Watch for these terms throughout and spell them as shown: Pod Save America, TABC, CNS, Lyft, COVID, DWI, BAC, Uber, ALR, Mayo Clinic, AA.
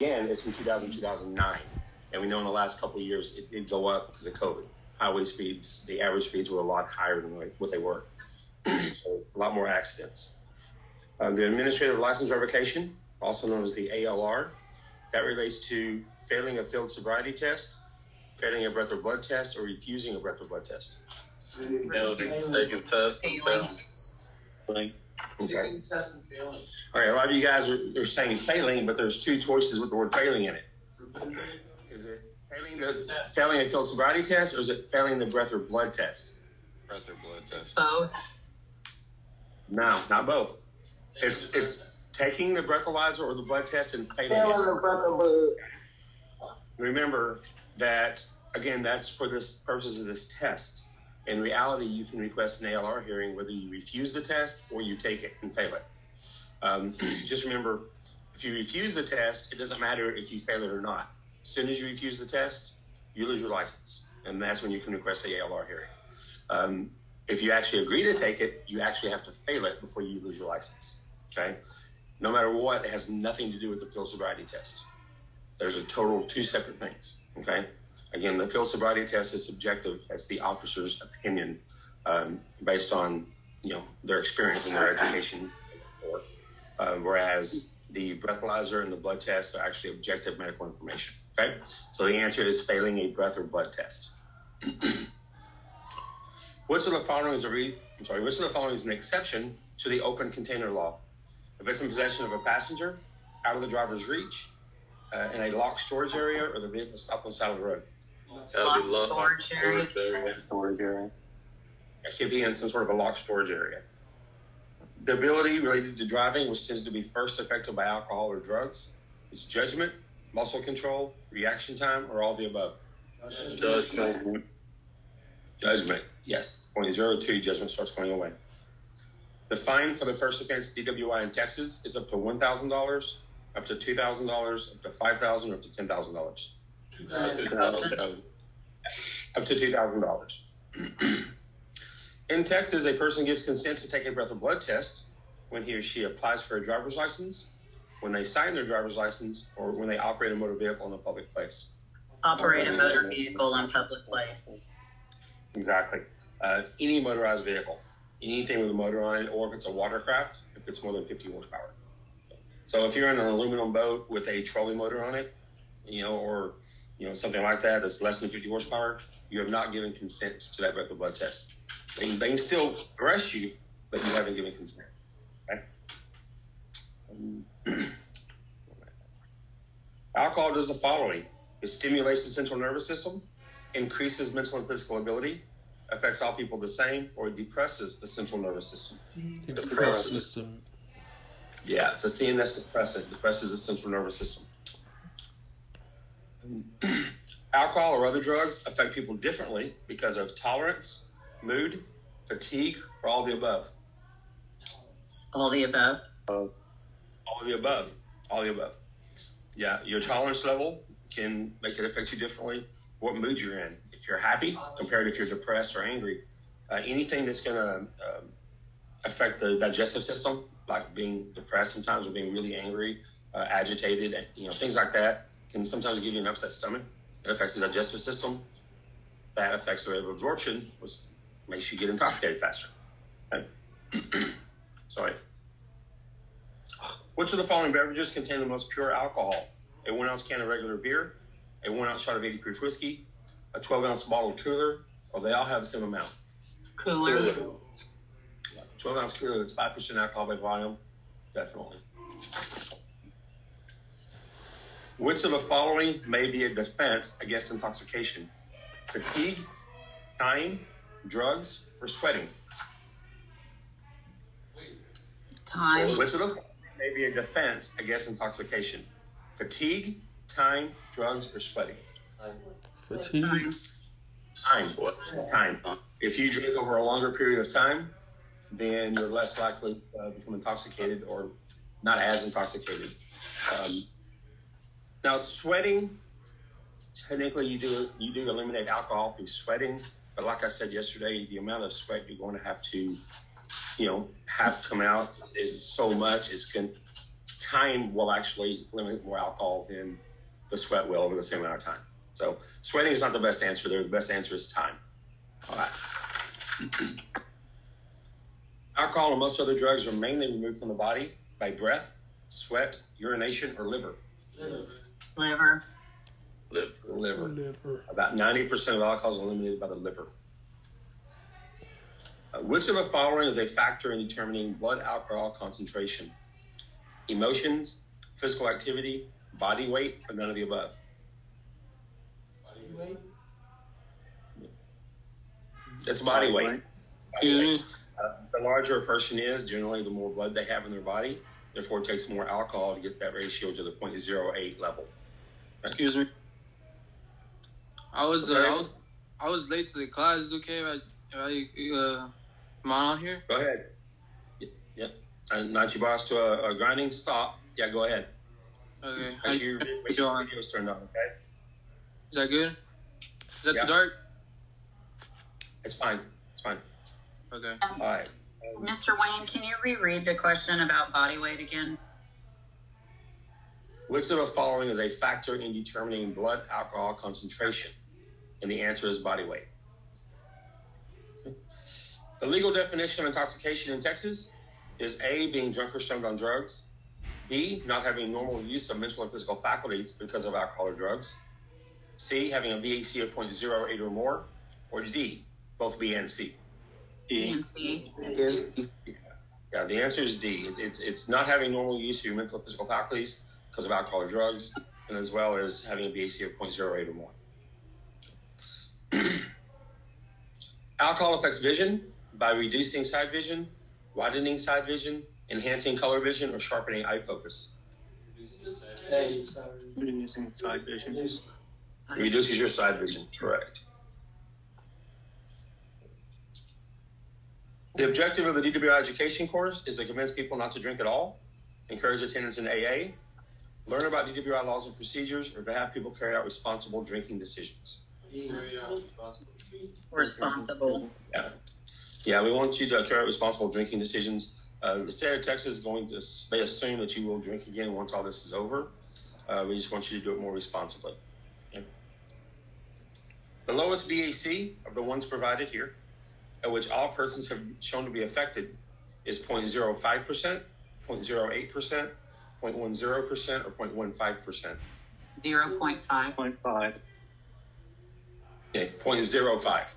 Again, it's from 2000 to 2009. And we know in the last couple of years, it did go up because of COVID. Highway speeds, the average speeds were a lot higher than what they were. So a lot more accidents. The administrative license revocation, also known as the ALR, that relates to failing a field sobriety test, failing a breath or blood test, or refusing a breath or blood test. Okay. All right, a lot of you guys are saying failing, but there's two choices with the word failing in it. Is it failing a field sobriety test, or is it failing the breath or blood test? Breath or blood test. Both. No, not both. It's taking the breathalyzer or the blood test and failing it. Remember that, again, that's for the purposes of this test. In reality, you can request an ALR hearing whether you refuse the test or you take it and fail it. Just remember, if you refuse the test, it doesn't matter if you fail it or not. As soon as you refuse the test, you lose your license. And that's when you can request the ALR hearing. If you actually agree to take it, you actually have to fail it before you lose your license, okay? No matter what, it has nothing to do with the field sobriety test. There's a total two separate things, okay? Again, the field sobriety test is subjective. That's the officer's opinion based on, their experience and their education. Whereas the breathalyzer and the blood test are actually objective medical information, okay? So the answer is failing a breath or blood test. Which of the following is an exception to the open container law? If it's in possession of a passenger, out of the driver's reach, in a locked storage area, or the vehicle stopped on the side of the road? Locked storage area. It could be in some sort of a locked storage area. The ability related to driving, which tends to be first affected by alcohol or drugs, is judgment, muscle control, reaction time, or all the above? Judgment. Judgment, yes. 0.02 judgment starts going away. The fine for the first offense DWI in Texas is up to $1,000, up to $2,000, up to $5,000, up to $10,000. Up to $2,000. In Texas, a person gives consent to take a breath or blood test when he or she applies for a driver's license, when they sign their driver's license, or when they operate a motor vehicle in a public place. Operate a motor vehicle in public place. Exactly. Any motorized vehicle, anything with a motor on it, or if it's a watercraft, if it's more than 50 horsepower. So if you're in an aluminum boat with a trolley motor on it, or something like that that's less than 50 horsepower, you have not given consent to that breath or blood test. They can still arrest you, but you haven't given consent. Okay? Alcohol does the following. It stimulates the central nervous system, increases mental and physical ability, affects all people the same, or depresses the central nervous system. Depresses. Yeah, it's a CNS depressant. Depresses the central nervous system. Alcohol or other drugs affect people differently because of tolerance, mood, fatigue, or all the above? All the above. All the above. All the above. Yeah, your tolerance level can make it affect you differently. What mood you're in. If you're happy compared to if you're depressed or angry. Anything that's going to affect the digestive system, like being depressed sometimes or being really angry, agitated, and, things like that can sometimes give you an upset stomach. It affects the digestive system. That affects the rate of absorption, which makes you get intoxicated faster. Okay. Sorry. Which of the following beverages contain the most pure alcohol? A 1-ounce can of regular beer, a 1-ounce shot of 80 proof whiskey, a 12-ounce bottle of cooler, or they all have the same amount? Cooler. 12-ounce cooler that's 5% alcohol by volume. Definitely. Which of the following may be a defense against intoxication? Fatigue, time, drugs, or sweating? Time. Which of the following may be a defense against intoxication? Fatigue, time, drugs, or sweating? Fatigue. Time. If you drink over a longer period of time, then you're less likely to become intoxicated or not as intoxicated. Now, sweating, technically you do eliminate alcohol through sweating, but like I said yesterday, the amount of sweat you're going to have come out is so much. It's going time will actually limit more alcohol than the sweat will over the same amount of time. So sweating is not the best answer there. The best answer is time. All right. Alcohol and most other drugs are mainly removed from the body by breath, sweat, urination, or liver. Liver. About 90% of alcohol is eliminated by the liver. Which of the following is a factor in determining blood alcohol concentration? Emotions, physical activity, body weight, or none of the above? Body weight? It's body weight. The larger a person is, generally the more blood they have in their body. Therefore, it takes more alcohol to get that ratio to the 0.08 level. Excuse me. I was late to the class. Is it okay if I come on here? Go ahead. Yeah. And not your boss to a grinding stop. Yeah, go ahead. Okay. Make sure your video's turned on, okay? Is that good? Is that too dark? It's fine. It's fine. Okay. All right. Mr. Wayne, can you reread the question about body weight again? Which of the following is a factor in determining blood alcohol concentration? And the answer is body weight. Okay. The legal definition of intoxication in Texas is A, being drunk or stoned on drugs, B, not having normal use of mental and physical faculties because of alcohol or drugs, C, having a BAC of 0.08 or more, or D, both B and C. D and C. Yeah, the answer is D. It's not having normal use of your mental and physical faculties because of alcohol or drugs, and as well as having a BAC of 0.08 or more. Alcohol affects vision by reducing side vision, widening side vision, enhancing color vision, or sharpening eye focus. Reducing side vision. Reduces your side vision, correct. The objective of the DWI education course is to convince people not to drink at all, encourage attendance in AA, learn about DWI laws and procedures, or to have people carry out responsible drinking decisions. Responsible. Yeah, we want you to carry out responsible drinking decisions. The state of Texas is going to, they assume that you will drink again once all this is over. We just want you to do it more responsibly. Okay. The lowest BAC of the ones provided here, at which all persons have shown to be affected, is 0.05%, 0.08%, 0.10%, or 0.15%? 0.5. Okay, 0.05.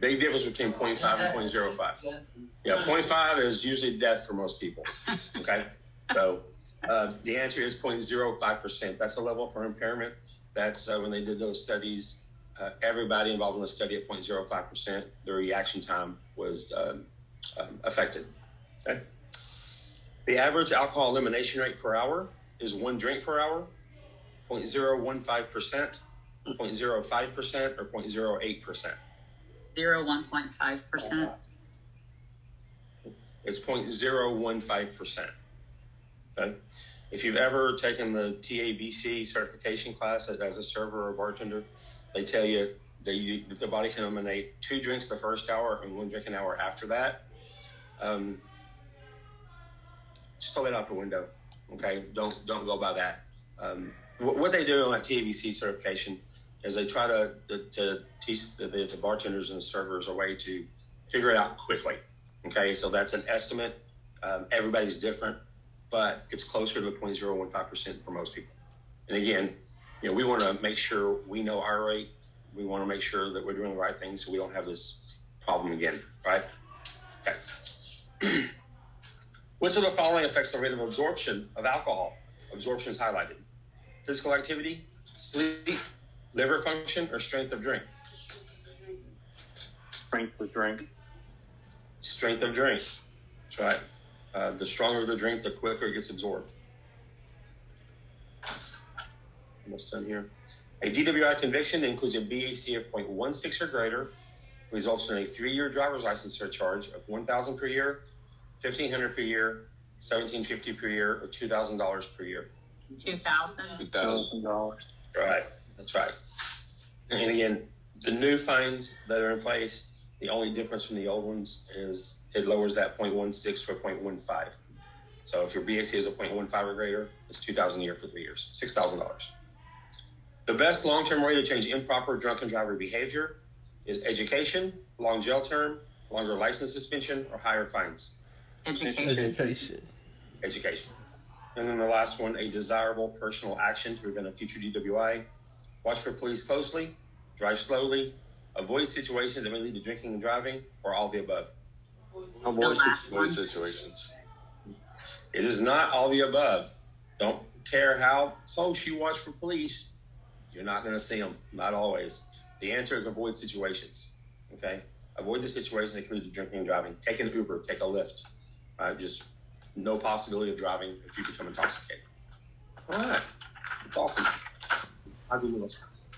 Big difference between 0.5 and 0.05. Yeah, 0.5 is usually death for most people. Okay, so the answer is 0.05%. That's the level for impairment. That's when they did those studies. Everybody involved in the study at 0.05%, the reaction time was affected. Okay? The average alcohol elimination rate per hour is 1 drink per hour, 0.015%, 0.05%, or 0.08%. 0.1.5%. It's 0.015%. Okay? If you've ever taken the TABC certification class as a server or bartender, they tell you that the body can eliminate 2 drinks the first hour and 1 drink an hour after that. Just throw it out the window, okay? Don't go by that. What they do on that TABC certification is they try to teach the bartenders and the servers a way to figure it out quickly, okay? So that's an estimate. Everybody's different, but it's closer to 0.015% for most people. And again, you know, we want to make sure we know our rate. We want to make sure that we're doing the right thing so we don't have this problem again, right? Okay. Which of the following affects the rate of absorption of alcohol? Absorption is highlighted. Physical activity, sleep, liver function, or strength of drink? Strength of drink. Strength of drink. That's right. The stronger the drink, the quicker it gets absorbed. Almost done here. A DWI conviction that includes a BAC of 0.16 or greater results in a 3-year driver's license surcharge of $1,000 per year, $1,500 per year, $1,750 per year, or $2,000 per year. $2,000. Right. That's right. And again, the new fines that are in place, the only difference from the old ones is it lowers that 0.16 or 0.15. So if your BAC is a 0.15 or greater, it's $2,000 a year for 3 years, $6,000. The best long-term way to change improper drunken driver behavior is education, long jail term, longer license suspension, or higher fines. Education. And then the last one, a desirable personal action to prevent a future DWI. Watch for police closely, drive slowly, avoid situations that may lead to drinking and driving, or all the above. Avoid situations. It is not all the above. Don't care how close you watch for police. You're not going to see them. Not always. The answer is avoid situations. Okay? Avoid the situations that can lead to drinking and driving. Take an Uber. Take a Lyft. Just no possibility of driving if you become intoxicated. All right. It's awesome. I'll do the most.